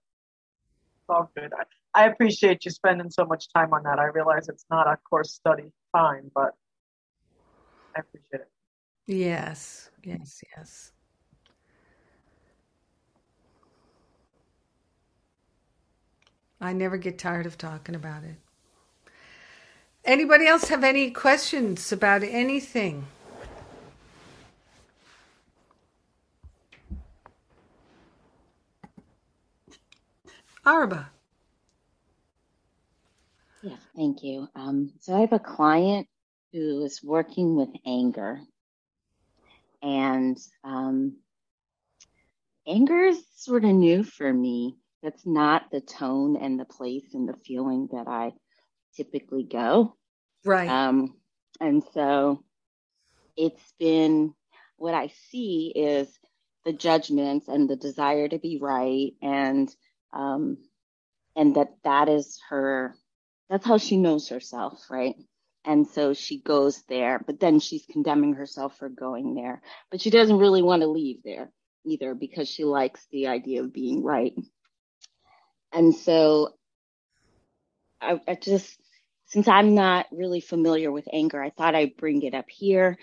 it's all good. I appreciate you spending so much time on that. I realize it's not a course study time, but I appreciate it. Yes. I never get tired of talking about it. Anybody else have any questions about anything? Arba. Yes, thank you. So I have a client who is working with anger. And anger is sort of new for me. That's not the tone and the place and the feeling that I typically go. Right. And so it's been, what I see is the judgments and the desire to be right. And that is her, that's how she knows herself. Right. And so she goes there, but then she's condemning herself for going there, but she doesn't really want to leave there either because she likes the idea of being right. And so I just, since I'm not really familiar with anger, I thought I'd bring it up here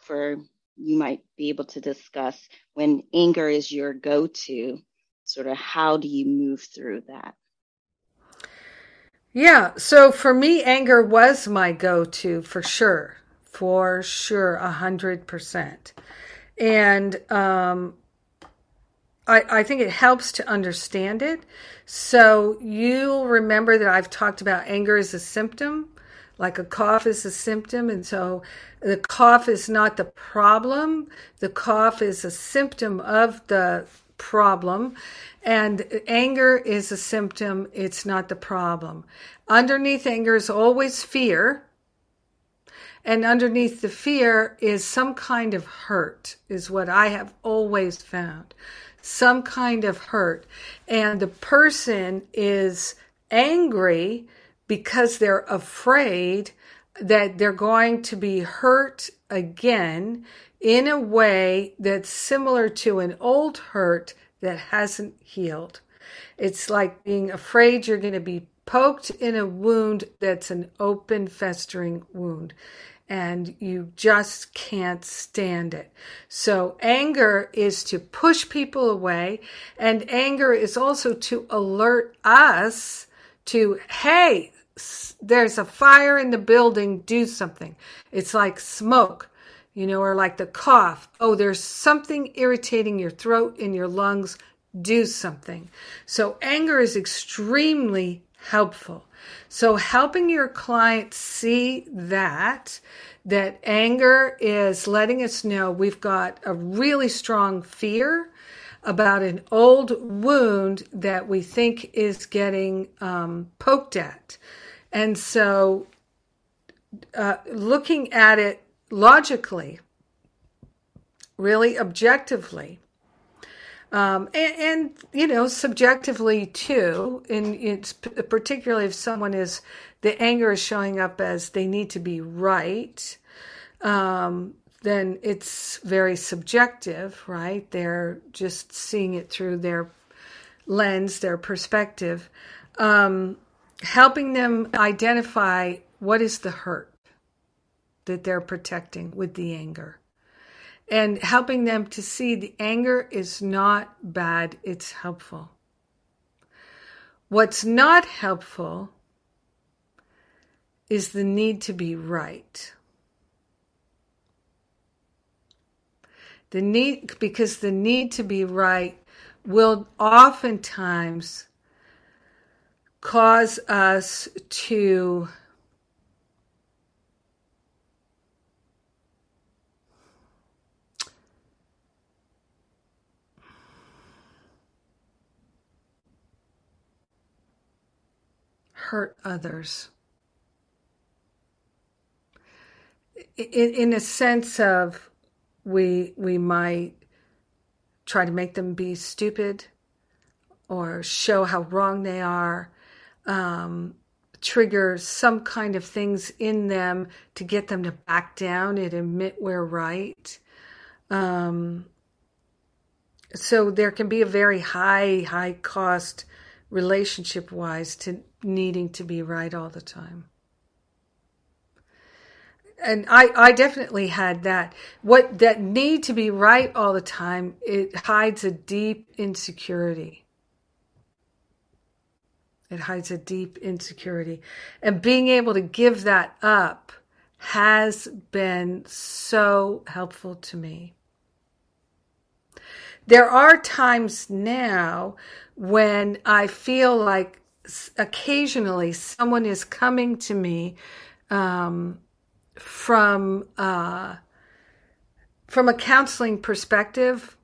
for you might be able to discuss when anger is your go-to, sort of how do you move through that? Yeah, so for me, anger was my go-to for sure, 100%. And I think it helps to understand it. So you'll remember that I've talked about anger as a symptom, like a cough is a symptom. And so the cough is not the problem. The cough is a symptom of the problem. And anger is a symptom. It's not the problem. Underneath anger is always fear. And underneath the fear is some kind of hurt, is what I have always found. Some kind of hurt, and the person is angry because they're afraid that they're going to be hurt again in a way that's similar to an old hurt that hasn't healed. It's like being afraid you're going to be poked in a wound that's an open, festering wound. And you just can't stand it. So anger is to push people away. And anger is also to alert us to, hey, there's a fire in the building, do something. It's like smoke, or like the cough. Oh, there's something irritating your throat and your lungs, do something. So anger is extremely helpful. So helping your client see that anger is letting us know we've got a really strong fear about an old wound that we think is getting poked at. And so looking at it logically, really objectively, and subjectively too, and it's particularly if someone is, the anger is showing up as they need to be right, then it's very subjective, right? They're just seeing it through their lens, their perspective, helping them identify what is the hurt that they're protecting with the anger. And helping them to see the anger is not bad, it's helpful. What's not helpful is the need to be right. Because the need to be right will oftentimes cause us to hurt others in a sense of we might try to make them be stupid or show how wrong they are, trigger some kind of things in them to get them to back down and admit we're right. So there can be a very high cost relationship-wise to needing to be right all the time. And I definitely had that. What that need to be right all the time, it hides a deep insecurity. It hides a deep insecurity. And being able to give that up has been so helpful to me. There are times now when I feel like occasionally someone is coming to me from a counseling perspective,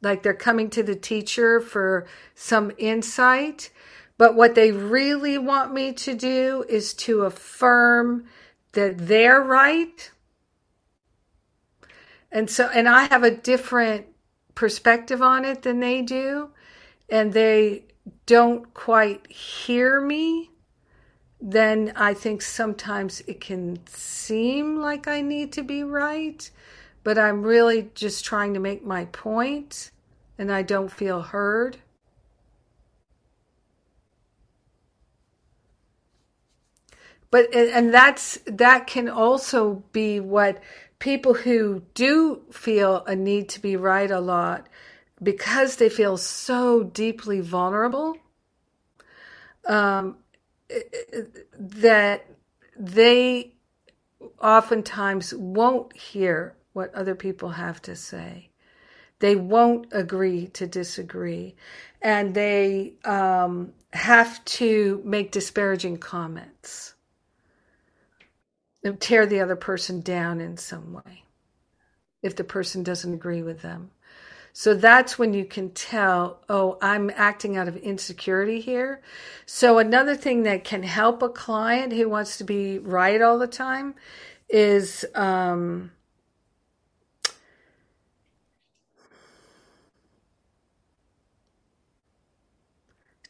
like they're coming to the teacher for some insight, but what they really want me to do is to affirm that they're right. And I have a different perspective on it than they do, and they don't quite hear me, then I think sometimes it can seem like I need to be right, but I'm really just trying to make my point, and I don't feel heard. But that can also be what people who do feel a need to be right a lot, because they feel so deeply vulnerable, that they oftentimes won't hear what other people have to say. They won't agree to disagree, and they have to make disparaging comments. Tear the other person down in some way if the person doesn't agree with them. So that's when you can tell, oh, I'm acting out of insecurity here. So another thing that can help a client who wants to be right all the time is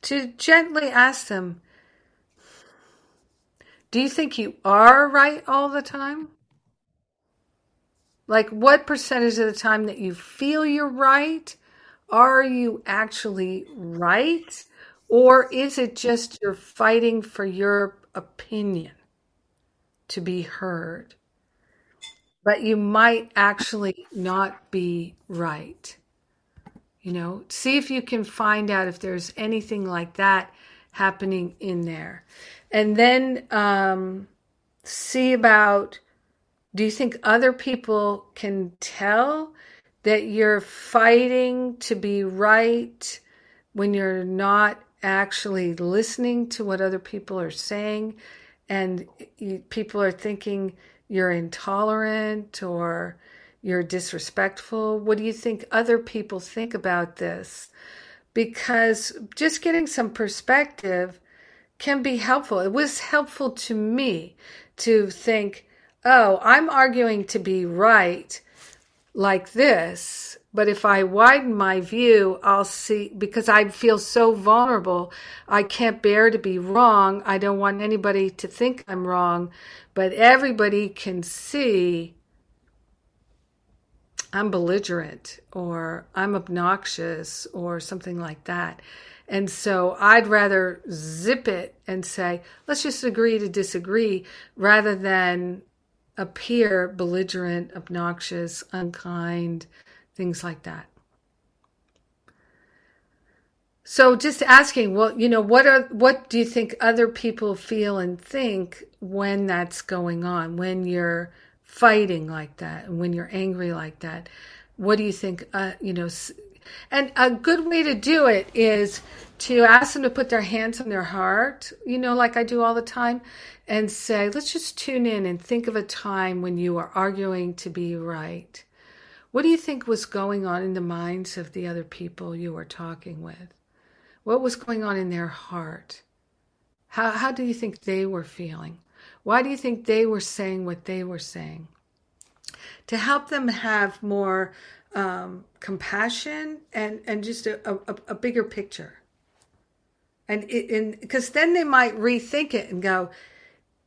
to gently ask them, do you think you are right all the time? Like, what percentage of the time that you feel you're right, are you actually right? Or is it just you're fighting for your opinion to be heard? But you might actually not be right. You know, see if you can find out if there's anything like that happening in there. And then see about, do you think other people can tell that you're fighting to be right when you're not actually listening to what other people are saying, and people are thinking you're intolerant or you're disrespectful? What do you think other people think about this? Because just getting some perspective can be helpful. It was helpful to me to think, oh, I'm arguing to be right like this, but if I widen my view, I'll see, because I feel so vulnerable, I can't bear to be wrong. I don't want anybody to think I'm wrong, but everybody can see I'm belligerent or I'm obnoxious or something like that. And so I'd rather zip it and say, let's just agree to disagree, rather than appear belligerent, obnoxious, unkind, things like that. So just asking, well, you know, what do you think other people feel and think when that's going on, when you're fighting like that and when you're angry like that? What do you think, and a good way to do it is to ask them to put their hands on their heart, you know, like I do all the time, and say, let's just tune in and think of a time when you are arguing to be right. What do you think was going on in the minds of the other people you were talking with? What was going on in their heart? How do you think they were feeling? Why do you think they were saying what they were saying? To help them have more compassion and just a bigger picture. And because then they might rethink it and go,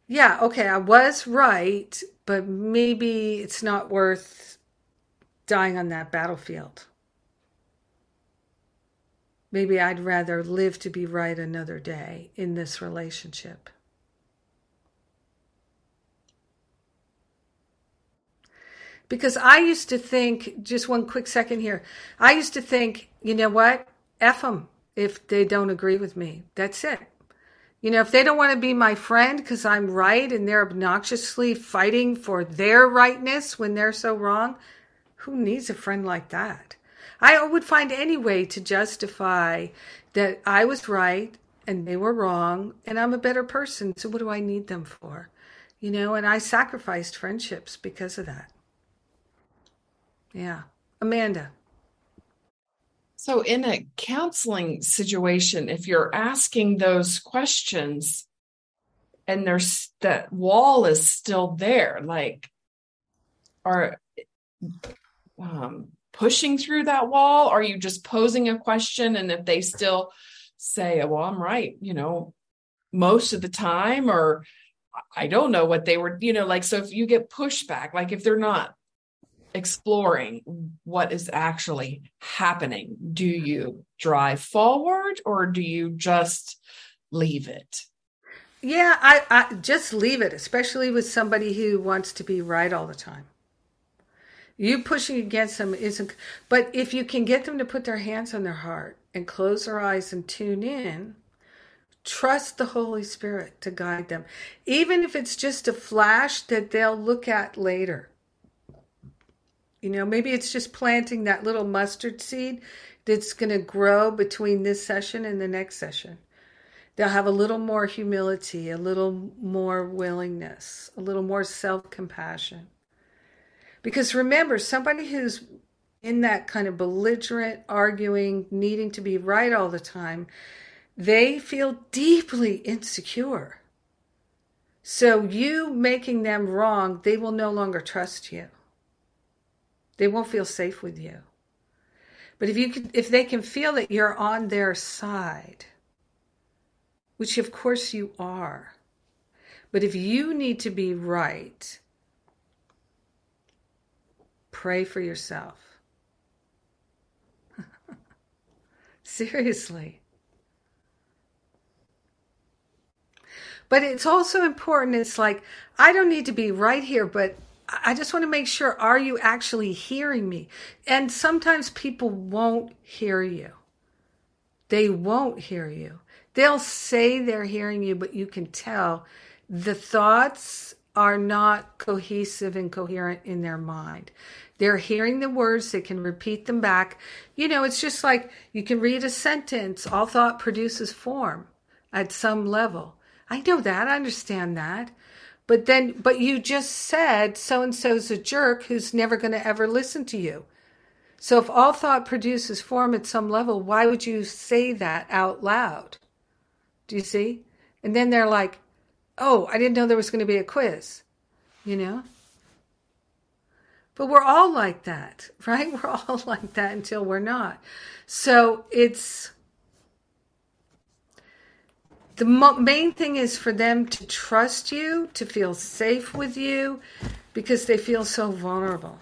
yeah, okay, I was right, but maybe it's not worth dying on that battlefield. Maybe I'd rather live to be right another day in this relationship. Because I used to think, just one quick second here, I used to think, you know what, F them if they don't agree with me. That's it. You know, if they don't want to be my friend because I'm right and they're obnoxiously fighting for their rightness when they're so wrong, who needs a friend like that? I would find any way to justify that I was right and they were wrong and I'm a better person, so what do I need them for? You know, and I sacrificed friendships because of that. Yeah. Amanda. So in a counseling situation, if you're asking those questions and there's that wall is still there, like, are pushing through that wall? Are you just posing a question? And if they still say, well, I'm right, you know, most of the time, or I don't know what they were, you know, like, so if you get pushback, like if they're not exploring what is actually happening, do you drive forward or do you just leave it? Yeah, I just leave it, especially with somebody who wants to be right all the time. You pushing against them isn't, but if you can get them to put their hands on their heart and close their eyes and tune in, trust the Holy Spirit to guide them, even if it's just a flash that they'll look at later. You know, maybe it's just planting that little mustard seed that's going to grow between this session and the next session. They'll have a little more humility, a little more willingness, a little more self-compassion. Because remember, somebody who's in that kind of belligerent, arguing, needing to be right all the time, they feel deeply insecure. So you making them wrong, they will no longer trust you. They won't feel safe with you. But if they can feel that you're on their side, which of course you are, but if you need to be right, pray for yourself. Seriously. But it's also important, it's like, I don't need to be right here, but I just want to make sure, are you actually hearing me? And sometimes people won't hear you. They won't hear you. They'll say they're hearing you, but you can tell the thoughts are not cohesive and coherent in their mind. They're hearing the words, they can repeat them back. You know, it's just like you can read a sentence, all thought produces form at some level. I know that, I understand that. But you just said so-and-so's a jerk who's never going to ever listen to you. So if all thought produces form at some level, why would you say that out loud? Do you see? And then they're like, oh, I didn't know there was going to be a quiz, you know? But we're all like that, right? We're all like that until we're not. So it's... The main thing is for them to trust you, to feel safe with you, because they feel so vulnerable.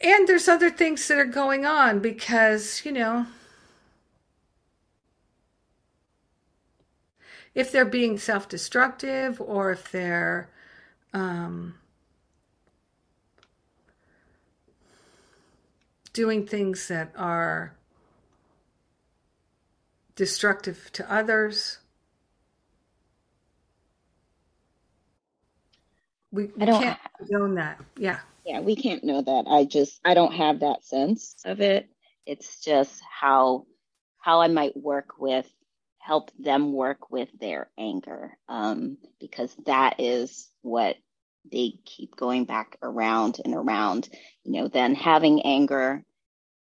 And there's other things that are going on because, you know, if they're being self-destructive or if they're... doing things that are destructive to others. We can't know that. Yeah. Yeah, we can't know that. I don't have that sense of it. It's just how I might help them work with their anger. Because that is what they keep going back around and around, you know, then having anger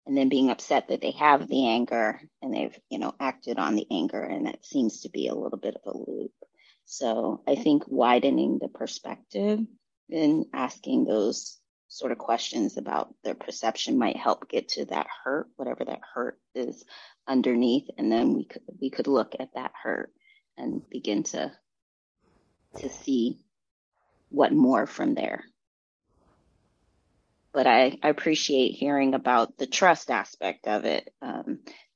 and then being upset that they have the anger and they've, you know, acted on the anger. And that seems to be a little bit of a loop. So I think widening the perspective and asking those sort of questions about their perception might help get to that hurt, whatever that hurt is underneath. And then we could look at that hurt and begin to see what more from there. But I appreciate hearing about the trust aspect of it,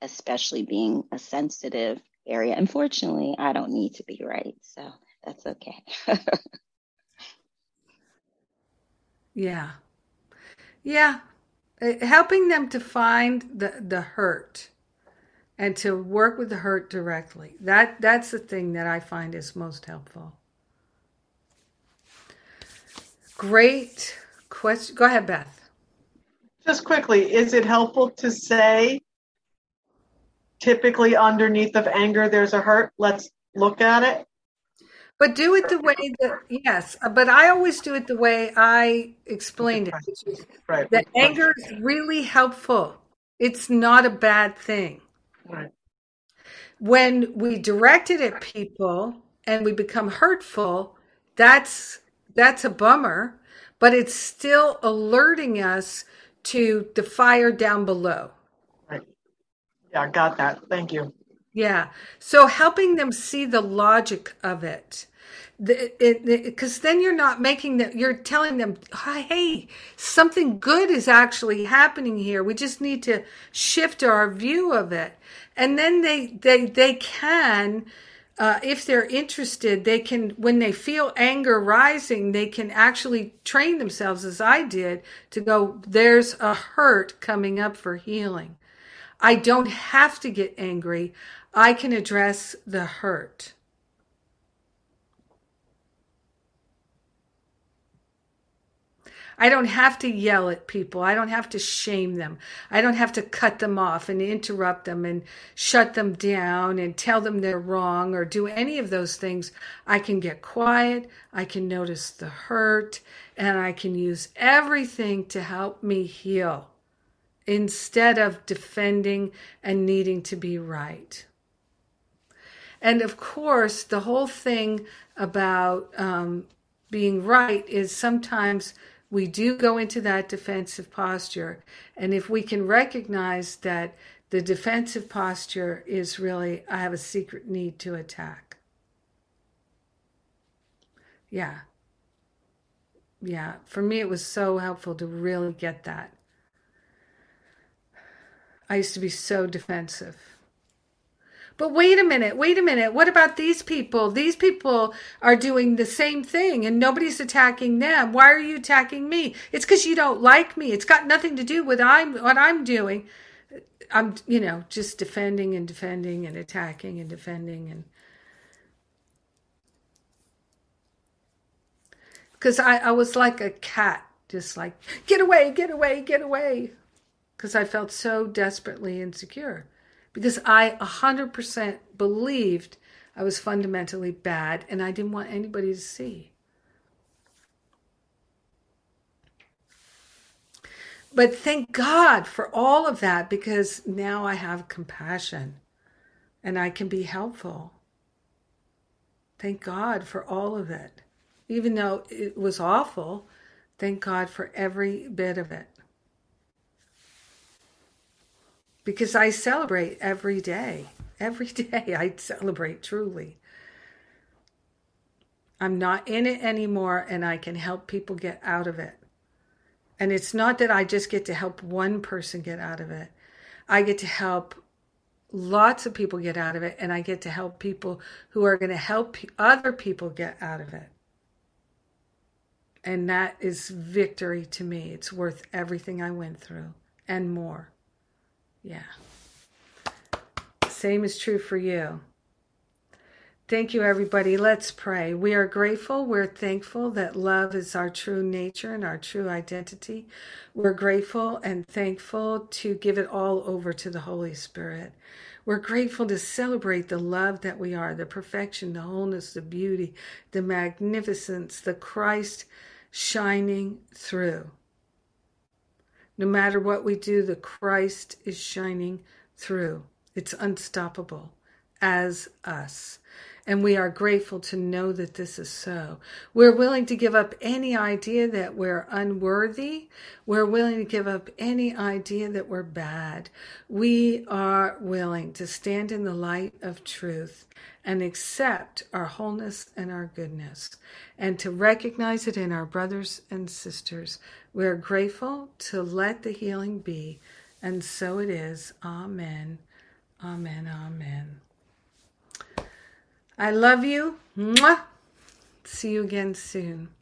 especially being a sensitive area. Unfortunately, I don't need to be right, so that's okay. Yeah. Helping them to find the hurt and to work with the hurt directly. That's the thing that I find is most helpful. Great question. Go ahead, Beth. Just quickly, is it helpful to say, typically underneath of anger, there's a hurt? Let's look at it. But do it the way that, yes, but I always do it the way I explained it. Right. That anger is really helpful. It's not a bad thing. Right. When we direct it at people and we become hurtful, that's a bummer, but it's still alerting us to the fire down below. Right. Yeah, I got that. Thank you. Yeah. So helping them see the logic of it, because then you're not making them, you're telling them, hey, something good is actually happening here. We just need to shift our view of it. And then they can, if they're interested, they can, when they feel anger rising, they can actually train themselves, as I did, to go, there's a hurt coming up for healing. I don't have to get angry. I can address the hurt. I don't have to yell at people. I don't have to shame them. I don't have to cut them off and interrupt them and shut them down and tell them they're wrong or do any of those things. I can get quiet. I can notice the hurt, and I can use everything to help me heal, instead of defending and needing to be right. And of course, the whole thing about being right is sometimes we do go into that defensive posture. And if we can recognize that the defensive posture is really, I have a secret need to attack. Yeah. Yeah. For me, it was so helpful to really get that. I used to be so defensive. But wait a minute. What about these people? These people are doing the same thing and nobody's attacking them. Why are you attacking me? It's because you don't like me. It's got nothing to do with what I'm doing. I'm, just defending and attacking and defending. And because I was like a cat, just like, get away. Because I felt so desperately insecure, because I 100% believed I was fundamentally bad and I didn't want anybody to see. But thank God for all of that, because now I have compassion and I can be helpful. Thank God for all of it. Even though it was awful, thank God for every bit of it. Because I celebrate every day. Every day I celebrate truly. I'm not in it anymore, and I can help people get out of it. And it's not that I just get to help one person get out of it. I get to help lots of people get out of it, and I get to help people who are going to help other people get out of it. And that is victory to me. It's worth everything I went through and more. Yeah. Same is true for you. Thank you, everybody. Let's pray. We are grateful. We're thankful that love is our true nature and our true identity. We're grateful and thankful to give it all over to the Holy Spirit. We're grateful to celebrate the love that we are, the perfection, the wholeness, the beauty, the magnificence, the Christ shining through. No matter what we do, the Christ is shining through. It's unstoppable, as us. And we are grateful to know that this is so. We're willing to give up any idea that we're unworthy. We're willing to give up any idea that we're bad. We are willing to stand in the light of truth and accept our wholeness and our goodness, and to recognize it in our brothers and sisters. We're grateful to let the healing be. And so it is. Amen. Amen. Amen. I love you. Mwah. See you again soon.